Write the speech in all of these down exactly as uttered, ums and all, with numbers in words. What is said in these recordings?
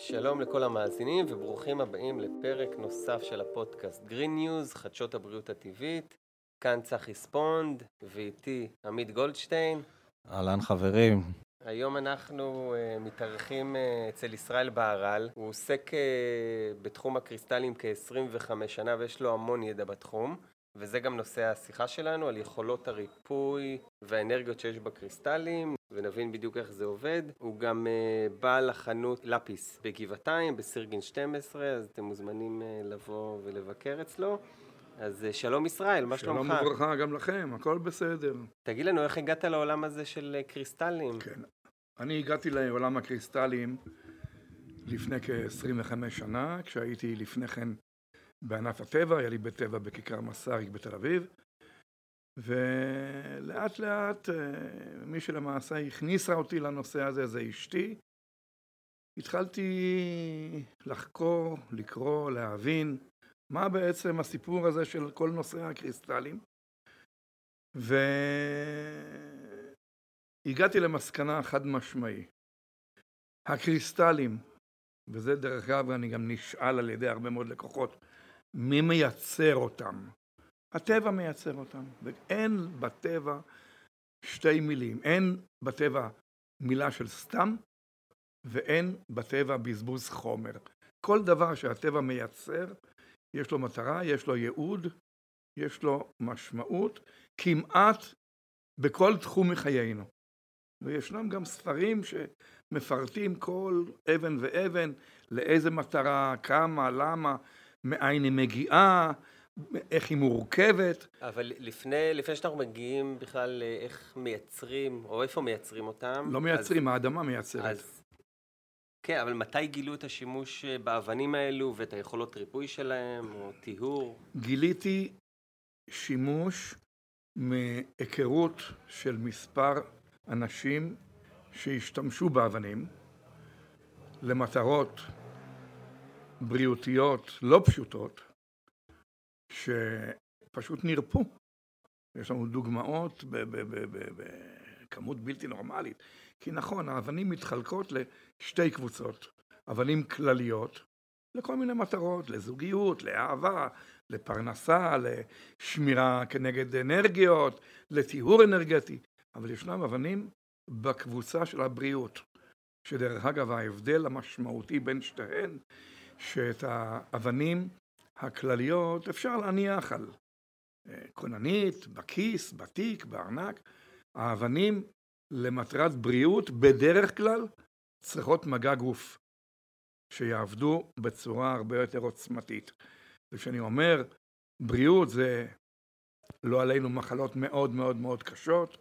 שלום לכל המאזינים וברוכים הבאים לפרק נוסף של הפודקאסט גרין ניוז, חדשות הבריאות הטבעית. כאן צחי ספונד ואיתי עמית גולדשטיין. אהלן חברים. היום אנחנו uh, מתארחים uh, אצל ישראל בהרל. הוא עוסק uh, בתחום הקריסטלים כ-עשרים וחמש שנה ויש לו המון ידע בתחום. וזה גם נושא השיחה שלנו על יכולות הריפוי והאנרגיות שיש בקריסטלים, ונבין בדיוק איך זה עובד. הוא גם uh, בעל החנות לפיס בגבעתיים, בסירגין שתים עשרה, אז אתם מוזמנים uh, לבוא ולבקר אצלו. אז uh, שלום ישראל, מה שלומך? שלום וברכה גם לכם, הכל בסדר. תגיד לנו, איך הגעת לעולם הזה של uh, קריסטלים? כן, אני הגעתי לעולם הקריסטלים לפני כ-עשרים וחמש שנה, כשהייתי לפני כן בענף הטבע, היה לי בטבע בכיכר מסריק בתל אביב, ולאט לאט מי שלמעשה הכניסה אותי לנושא הזה זה אשתי. התחלתי לחקור, לקרוא, להבין מה בעצם הסיפור הזה של כל נושא הקריסטלים, והגעתי למסקנה חד משמעי. הקריסטלים, וזה דרך אגב אני גם נשאל על ידי הרבה מאוד לקוחות, מי מייצר אותם? הטבע מייצר אותם. ואין בטבע שתי מילים. אין בטבע מילה של סתם, ואין בטבע בזבוז חומר. כל דבר שהטבע מייצר, יש לו מטרה, יש לו ייעוד, יש לו משמעות, כמעט בכל תחום מחיינו. וישנם גם ספרים שמפרטים כל אבן ואבן, לאיזה מטרה, כמה, למה, מאין היא מגיעה, איך היא מורכבת. אבל לפני, לפני שאנחנו מגיעים בכלל איך מייצרים, או איפה מייצרים אותם. לא מייצרים, אז, האדמה מייצרת. אז, כן, אבל מתי גילו את השימוש באבנים האלו ואת היכולות ריפוי שלהם, או טיהור? גיליתי שימוש מהיכרות של מספר אנשים שהשתמשו באבנים למטרות בריאותיות לא פשוטות, שפשוט נרפו. יש לנו דוגמאות בכמות בלתי נורמלית. כי נכון, האבנים מתחלקות לשתי קבוצות. אבנים כלליות, לכל מיני מטרות, לזוגיות, לאהבה, לפרנסה, לשמירה כנגד אנרגיות, לטיהור אנרגטי. אבל ישנם אבנים בקבוצה של הבריאות, שדרך אגב ההבדל המשמעותי בין שתיהן, שאת האבנים הכלליות אפשר להניח על קוננית, בכיס, בתיק, בארנק. האבנים למטרת בריאות בדרך כלל צריכות מגע גוף, שיעבדו בצורה הרבה יותר עוצמתית. וכשאני אומר, בריאות זה לא עלינו מחלות מאוד מאוד מאוד קשות,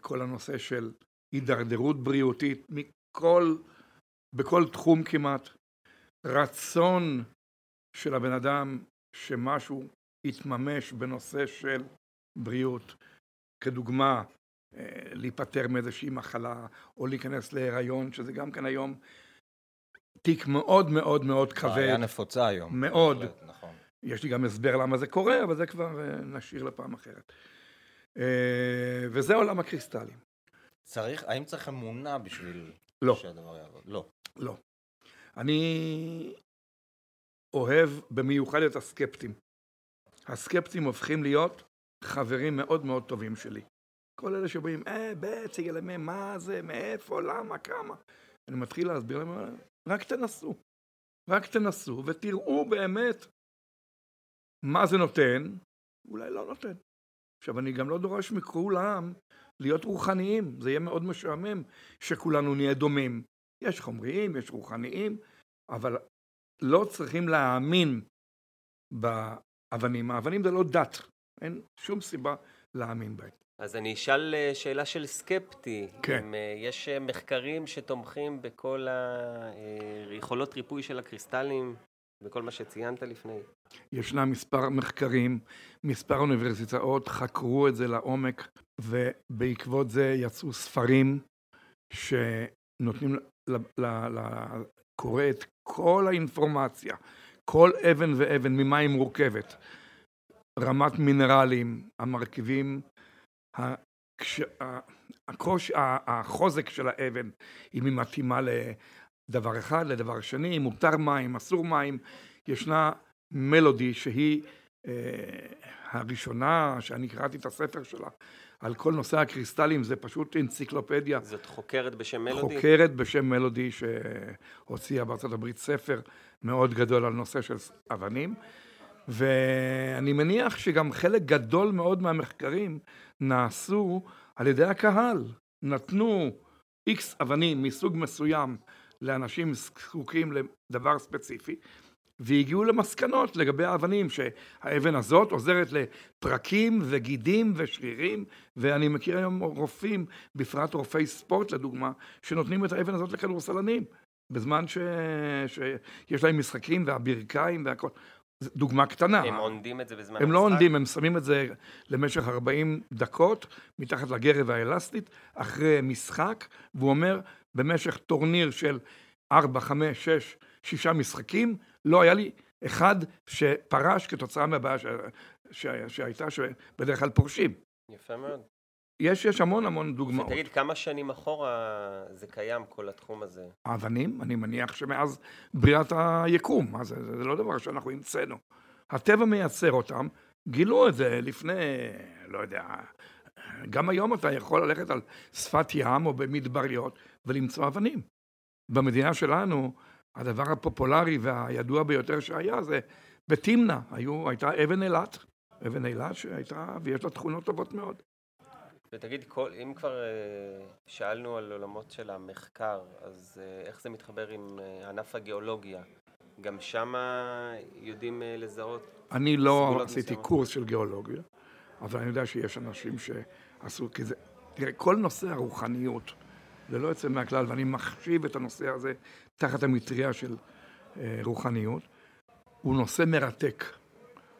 כל הנושא של הידרדרות בריאותית מכל, בכל תחום כמעט, רצון של הבן אדם שמשהו יתממש בנושא של בריאות, כדוגמה להיפטר מאיזושהי מחלה או להיכנס להיריון, שזה גם כן היום תיק מאוד מאוד מאוד כבד. היה נפוצה היום. מאוד. בהחלט, נכון. יש לי גם הסבר למה זה קורה, אבל זה כבר נשאיר לפעם אחרת. וזה עולם הקריסטלים. צריך, האם צריך אמונה בשביל לא. שהדבר יעבוד? לא. לא. אני אוהב במיוחד את הסקפטים. הסקפטים הופכים להיות חברים מאוד מאוד טובים שלי. כל אלה שבאים, אה, בעצם, אלמי, מה זה, מאיפה, למה, כמה. אני מתחיל להסביר להם, רק תנסו. רק תנסו ותראו באמת מה זה נותן, אולי לא נותן. עכשיו, אני גם לא דורש מכולם להיות רוחניים. זה יהיה מאוד משעמם שכולנו נהיה דומים. יש חומריים, יש רוחניים, אבל לא צריכים להאמין באבנים. האבנים זה לא דת, אין שום סיבה להאמין בהם. אז אני אשאל שאלה של סקפטי. כן. אם יש מחקרים שתומכים בכל היכולות ריפוי של הקריסטלים, בכל מה שציינת לפני? ישנה מספר מחקרים, מספר אוניברסיטאות חקרו את זה לעומק, ובעקבות זה יצאו ספרים ש... נותנים לקורא את כל האינפורמציה, כל אבן ואבן, ממה היא מורכבת, רמת מינרלים, המרכיבים, החוזק של האבן, אם היא מתאימה דבר אחד לדבר שני, מותר מים, אסור מים. ישנה מלודי שהיא אה, הראשונה שאני קראתי את הספר שלה על כל נושא הקריסטלים, זה פשוט אנציקלופדיה. זאת חוקרת בשם מלודי? חוקרת בשם מלודי שהוציאה בארצות הברית ספר מאוד גדול על נושא של אבנים, ואני מניח שגם חלק גדול מאוד מהמחקרים נעשו על ידי הקהל. נתנו איקס אבנים מסוג מסוים לאנשים זקוקים לדבר ספציפי, והגיעו למסקנות לגבי האבנים, שהאבן הזאת עוזרת לפרקים וגידים ושרירים, ואני מכיר היום רופאים, בפרט רופאי ספורט לדוגמה, שנותנים את האבן הזאת לכדורסלנים, בזמן ש... שיש להם משחקים והברכיים והכל. דוגמה קטנה. הם עונדים את זה בזמן המשחק? הם לא עונדים, הם שמים את זה למשך ארבעים דקות, מתחת לגרב האלסטית, אחרי משחק, והוא אומר, במשך טורניר של ארבע, חמש, שש, שישה משחקים, לא היה לי אחד שפרש כתוצאה מהבעיה ש... ש... שהייתה שבדרך כלל פורשים. יפה מאוד. יש, יש המון המון דוגמאות. תגיד, כמה שנים אחורה זה קיים, כל התחום הזה? האבנים, אני מניח שמאז בריאת היקום, אז זה, זה לא דבר שאנחנו המצאנו. הטבע מייצר אותם, גילו את זה לפני, לא יודע, גם היום אתה יכול ללכת על שפת ים או במדבריות ולמצוא אבנים. במדינה שלנו, הדבר הפופולרי והידוע ביותר שהיה זה, בתמנה היו, הייתה אבן אילת, אבן אילת שהייתה, ויש לה תכונות טובות מאוד. ותגיד, כל, אם כבר שאלנו על עולמות של המחקר, אז איך זה מתחבר עם ענף הגיאולוגיה? גם שם יודעים לזהות? אני לא עשיתי קורס של גיאולוגיה, אבל אני יודע שיש אנשים שעשו כזה. תראה, כל נושא הרוחניות, זה לא יוצא מהכלל, ואני מחשיב את הנושא הזה תחת המטריה של רוחניות, הוא נושא מרתק.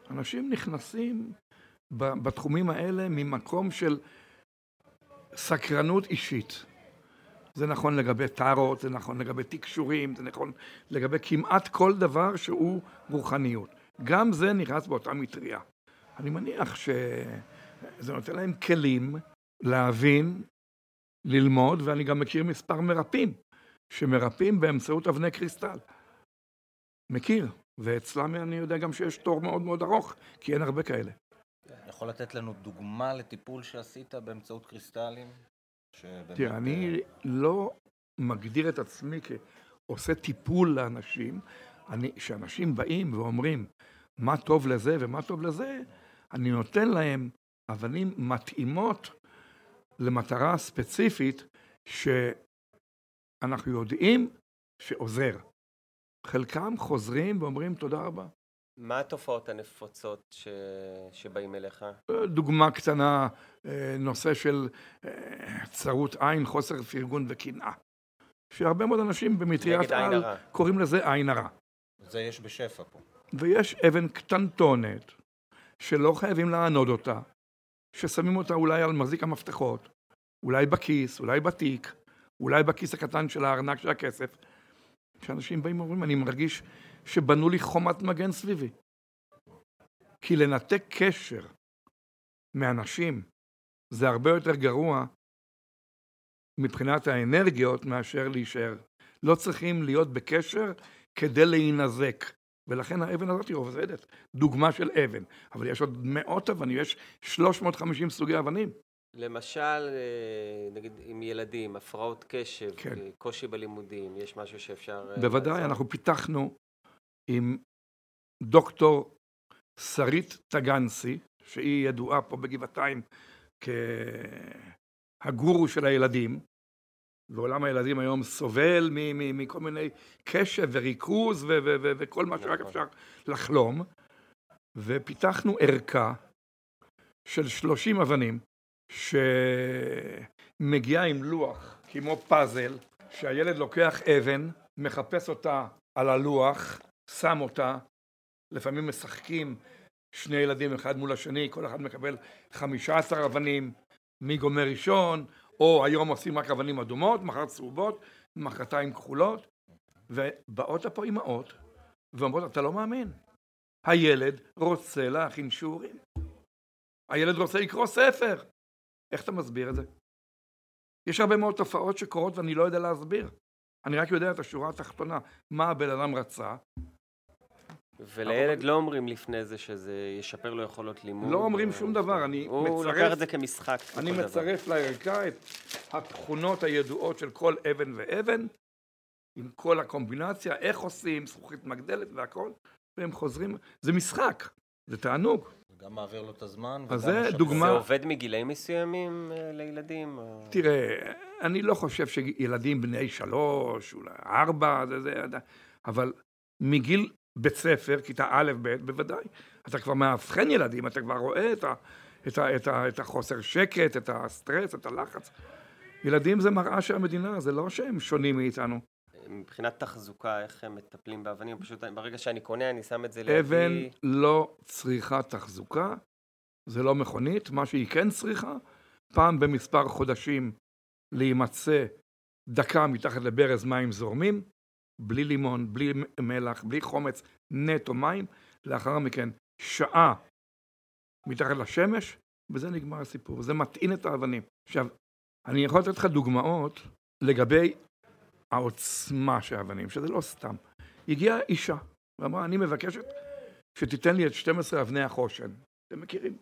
אנשים נכנסים בתחומים האלה ממקום של סקרנות אישית. זה נכון לגבי טארות, זה נכון לגבי תקשורים, זה נכון לגבי כמעט כל דבר שהוא רוחניות. גם זה נכנס באותה מטריה. אני מניח שזה נותן להם כלים להבין, ללמוד, ואני גם מכיר מספר מרפאים, שמרפאים באמצעות אבני קריסטל. מכיר, ואצלם אני יודע גם שיש תור מאוד מאוד ארוך, כי אין הרבה כאלה. יכול לתת לנו דוגמה לטיפול שעשית באמצעות קריסטלים? תראה, אני לא מגדיר את עצמי כעושה טיפול לאנשים, שאנשים באים ואומרים מה טוב לזה ומה טוב לזה, אני נותן להם אבנים מתאימות למטרה ספציפית שאנחנו יודעים שעוזר. חלקם חוזרים ואומרים תודה רבה. מה התופעות הנפוצות ש... שבאים אליך? דוגמה קטנה, נושא של צרות עין, חוסר פרגון וקנאה. שהרבה מאוד אנשים במטריית על קוראים לזה עין הרע. זה יש בשפע פה. ויש אבן קטנטונת שלא חייבים לענוד אותה, ששמים אותה אולי על מחזיק המפתחות, אולי בכיס, אולי בתיק, אולי בכיס הקטן של הארנק של הכסף. כשאנשים באים ואומרים, אני מרגיש שבנו לי חומת מגן סביבי. כי לנתק קשר מאנשים זה הרבה יותר גרוע מבחינת האנרגיות מאשר להישאר. לא צריכים להיות בקשר כדי להינזק. ולכן האבן הזאת היא עובדת. דוגמה של אבן. אבל יש עוד מאות אבנים, יש שלוש מאות וחמישים סוגי אבנים. למשל, נגיד עם ילדים, הפרעות קשב, כן. קושי בלימודים, יש משהו שאפשר... בוודאי, לעצור. אנחנו פיתחנו עם דוקטור סרית טגנסי, שהיא ידועה פה בגבעתיים כהגורו של הילדים, ועולם הילדים היום סובל מכל מיני קשב וריכוז וכל מה שרק אפשר לחלום, ופיתחנו ערכה של שלושים אבנים, שמגיעה עם לוח כמו פאזל, שהילד לוקח אבן, מחפש אותה על הלוח, שם אותה, לפעמים משחקים שני ילדים אחד מול השני, כל אחד מקבל חמש עשרה אבנים, מי גומר ראשון, או היום עושים רק אבנים אדומות, מחר צהובות, מחרתיים כחולות, ובאות פה אמאות, ואומרות, אתה לא מאמין, הילד רוצה להכין שיעורים, הילד רוצה לקרוא ספר, איך אתה מסביר את זה? יש הרבה מאוד תופעות שקורות ואני לא יודע להסביר. אני רק יודע את השורה התחתונה, מה הבן אדם רצה. ולילד לא אומרים לפני זה שזה ישפר לו יכולות לימוד. לא אומרים שום דבר, אני מצרף... הוא לקח את זה כמשחק. אני מצרף לערכה את התכונות הידועות של כל אבן ואבן, עם כל הקומבינציה, איך עושים, זכוכית מגדלת והכל, והם חוזרים. זה משחק, זה תענוג. גם מעביר לו את הזמן. אז זה דוגמה. זה עובד מגילאים מסוימים לילדים? תראה, אני לא חושב שילדים בני שלוש, אולי ארבע, זה זה, אבל מגיל... בית ספר, כיתה א' ב', בוודאי. אתה כבר מאבחן ילדים, אתה כבר רואה את, ה, את, ה, את, ה, את החוסר שקט, את הסטרס, את הלחץ. ילדים זה מראה של המדינה, זה לא שהם שונים מאיתנו. מבחינת תחזוקה, איך הם מטפלים באבנים? פשוט ברגע שאני קונה, אני שם את זה לידי. אבן לא צריכה תחזוקה, זה לא מכונית, מה שהיא כן צריכה, פעם במספר חודשים להימצא דקה מתחת לברז מים זורמים, בלי לימון, בלי מלח, בלי חומץ, נטו מים, לאחר מכן שעה מתחת לשמש, וזה נגמר הסיפור, זה מטעין את האבנים. עכשיו, אני יכול לתת לך דוגמאות לגבי העוצמה של האבנים, שזה לא סתם. הגיעה אישה, ואמרה, אני מבקשת שתיתן לי את שתים עשרה אבני החושן. אתם מכירים?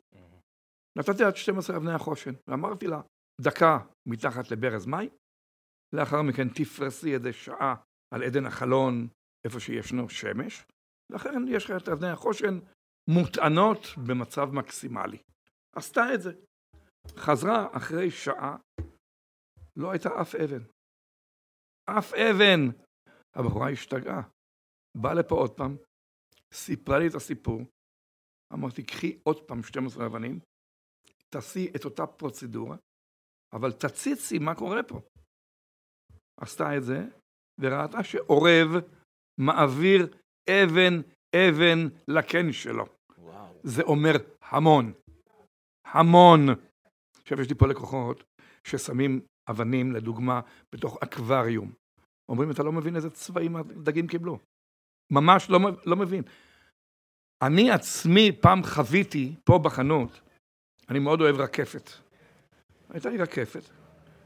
נתתי את שתים עשרה אבני החושן, ואמרתי לה, דקה מתחת לברז מים, לאחר מכן תפרסי איזה שעה, על עדן החלון, איפה שישנו שמש, ואחרן יש לך את אבני החושן מוטענות במצב מקסימלי. עשתה את זה. חזרה אחרי שעה, לא הייתה אף אבן. אף אבן! הבחורה השתגעה. באה לפה עוד פעם, סיפרה לי את הסיפור, אמרתי, קחי עוד פעם שתים עשרה אבנים, תעשי את אותה פרוצדורה, אבל תציצי מה קורה פה. עשתה את זה, וראתה שעורב מעביר אבן אבן לקן שלו. וואו. זה אומר המון. המון. עכשיו יש לי פה לקוחות ששמים אבנים, לדוגמה, בתוך אקווריום. אומרים, אתה לא מבין איזה צבעים הדגים קיבלו. ממש לא, לא מבין. אני עצמי פעם חוויתי פה בחנות, אני מאוד אוהב רקפת. הייתה לי רקפת,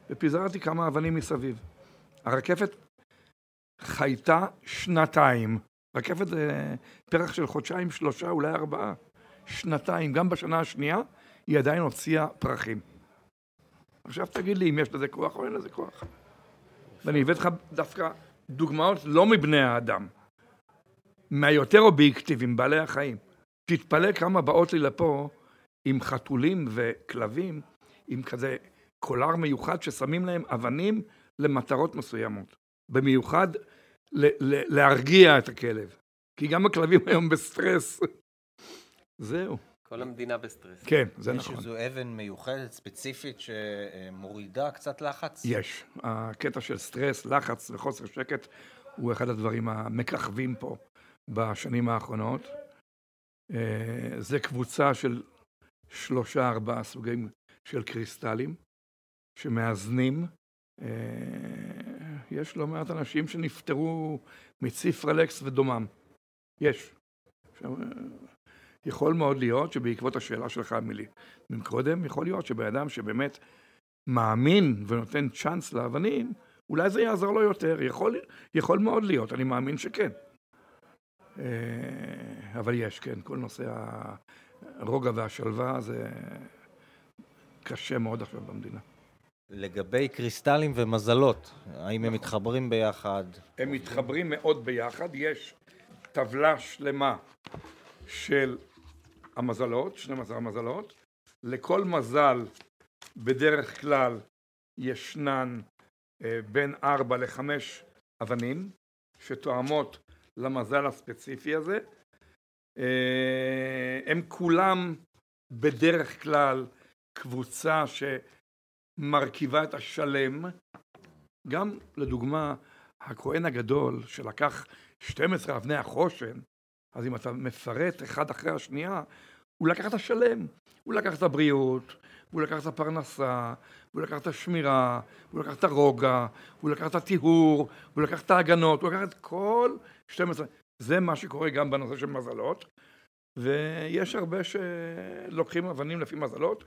ופיזרתי כמה אבנים מסביב. הרקפת חייתה שנתיים. רקפת זה פרח של חודשיים, שלושה, אולי ארבעה. שנתיים. גם בשנה השנייה היא עדיין הוציאה פרחים. עכשיו תגיד לי אם יש לזה כוח או אין לזה כוח. ואני הבאת לך דווקא דוגמאות לא מבני האדם. מהיותר אובייקטיבים, בעלי החיים. תתפלא כמה באות לי לפה עם חתולים וכלבים, עם כזה קולר מיוחד ששמים להם אבנים למטרות מסוימות. במיוחד ל- ל- להרגיע את הכלב, כי גם הכלבים היום בסטרס. זהו. כל המדינה בסטרס. כן, זה נכון. יש איזו אבן מיוחדת, ספציפית, שמורידה קצת לחץ? יש. הקטע של סטרס, לחץ וחוסר שקט, הוא אחד הדברים המככבים פה בשנים האחרונות. זה קבוצה של שלושה, ארבעה סוגים של קריסטלים, שמאזנים, יש לא מעט אנשים שנפטרו מציפרלקס ודומם. יש. עכשיו, יכול מאוד להיות שבעקבות השאלה שלך מילי ממקודם, יכול להיות שבאדם שבאמת מאמין ונותן צ'אנס לאבנים, אולי זה יעזור לו יותר. יכול, יכול מאוד להיות, אני מאמין שכן. אבל יש, כן, כל נושא הרוגע והשלווה זה קשה מאוד עכשיו במדינה. לגבי קריסטלים ומזלות, האם הם מתחברים ביחד? הם מתחברים מאוד ביחד, יש טבלה שלמה של המזלות, שתים עשרה מזלות, לכל מזל בדרך כלל ישנן בין ארבע לחמש אבנים, שתואמות למזל הספציפי הזה, הם כולם בדרך כלל קבוצה ש... מרכיבה את השלם. גם לדוגמה, הכהן הגדול שלקח שתים עשרה אבני החושן, אז אם אתה מפרט אחד אחרי השנייה, הוא לקח את השלם, הוא לקח את הבריאות, הוא לקח את הפרנסה, הוא לקח את השמירה, הוא לקח את הרוגע, הוא לקח את הטיהור, הוא לקח את ההגנות, הוא לקח את כל שתים עשרה. זה מה שקורה גם בנושא של מזלות, ויש הרבה שלוקחים אבנים לפי מזלות,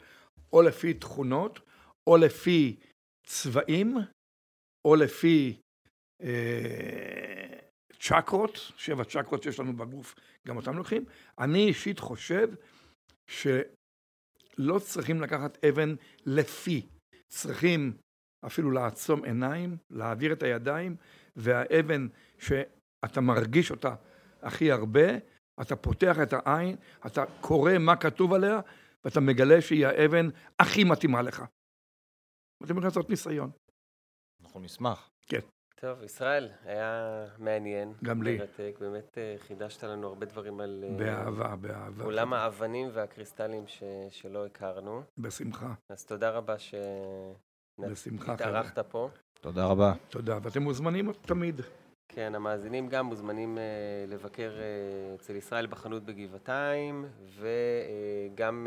או לפי תכונות, או לפי צבעים, או לפי צ'קרות, שבע צ'קרות שיש לנו בגוף, גם אותם לוקחים. אני אישית חושב שלא צריכים לקחת אבן לפי, צריכים אפילו לעצום עיניים, להעביר את הידיים, והאבן שאתה מרגיש אותה הכי הרבה, אתה פותח את העין, אתה קורא מה כתוב עליה, ואתה מגלה שהיא האבן הכי מתאימה לך. ואתם יכולים לעשות ניסיון. אנחנו נשמח. כן. טוב, ישראל, היה מעניין. גם לי. באמת חידשת לנו הרבה דברים על... באהבה, באהבה. עולם האבנים והקריסטלים ש... שלא הכרנו. בשמחה. אז תודה רבה שהתארחת פה. תודה רבה. תודה, ואתם מוזמנים תמיד. כן, המאזינים גם מוזמנים uh, לבקר uh, אצל ישראל בחנות בגבעתיים, וגם uh,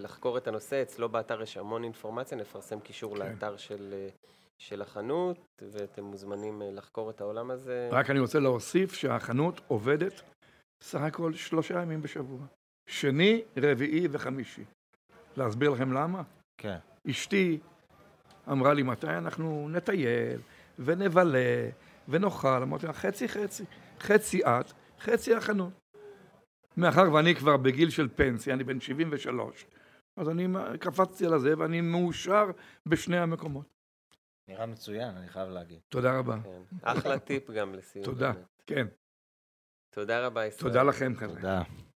uh, לחקור את הנושא. אצלו באתר יש המון אינפורמציה, נפרסם קישור כן. לאתר של, uh, של החנות, ואתם מוזמנים uh, לחקור את העולם הזה. רק אני רוצה להוסיף שהחנות עובדת סך הכל שלושה ימים בשבוע. שני, רביעי וחמישי. להסביר לכם למה? כן. אשתי אמרה לי, מתי אנחנו נטייל ונבלה, ונאכל, אמרתי לה, חצי חצי, חצי את, חצי החנות. מאחר ואני כבר בגיל של פנסיה, אני בן שבעים ושלוש, אז אני קפצתי על זה ואני מאושר בשני המקומות. נראה מצוין, אני חייב להגיד. תודה רבה. כן. אחלה טיפ גם לסיום. תודה, באמת. כן. תודה רבה, ישראל. תודה לכם, חבר'ה. תודה.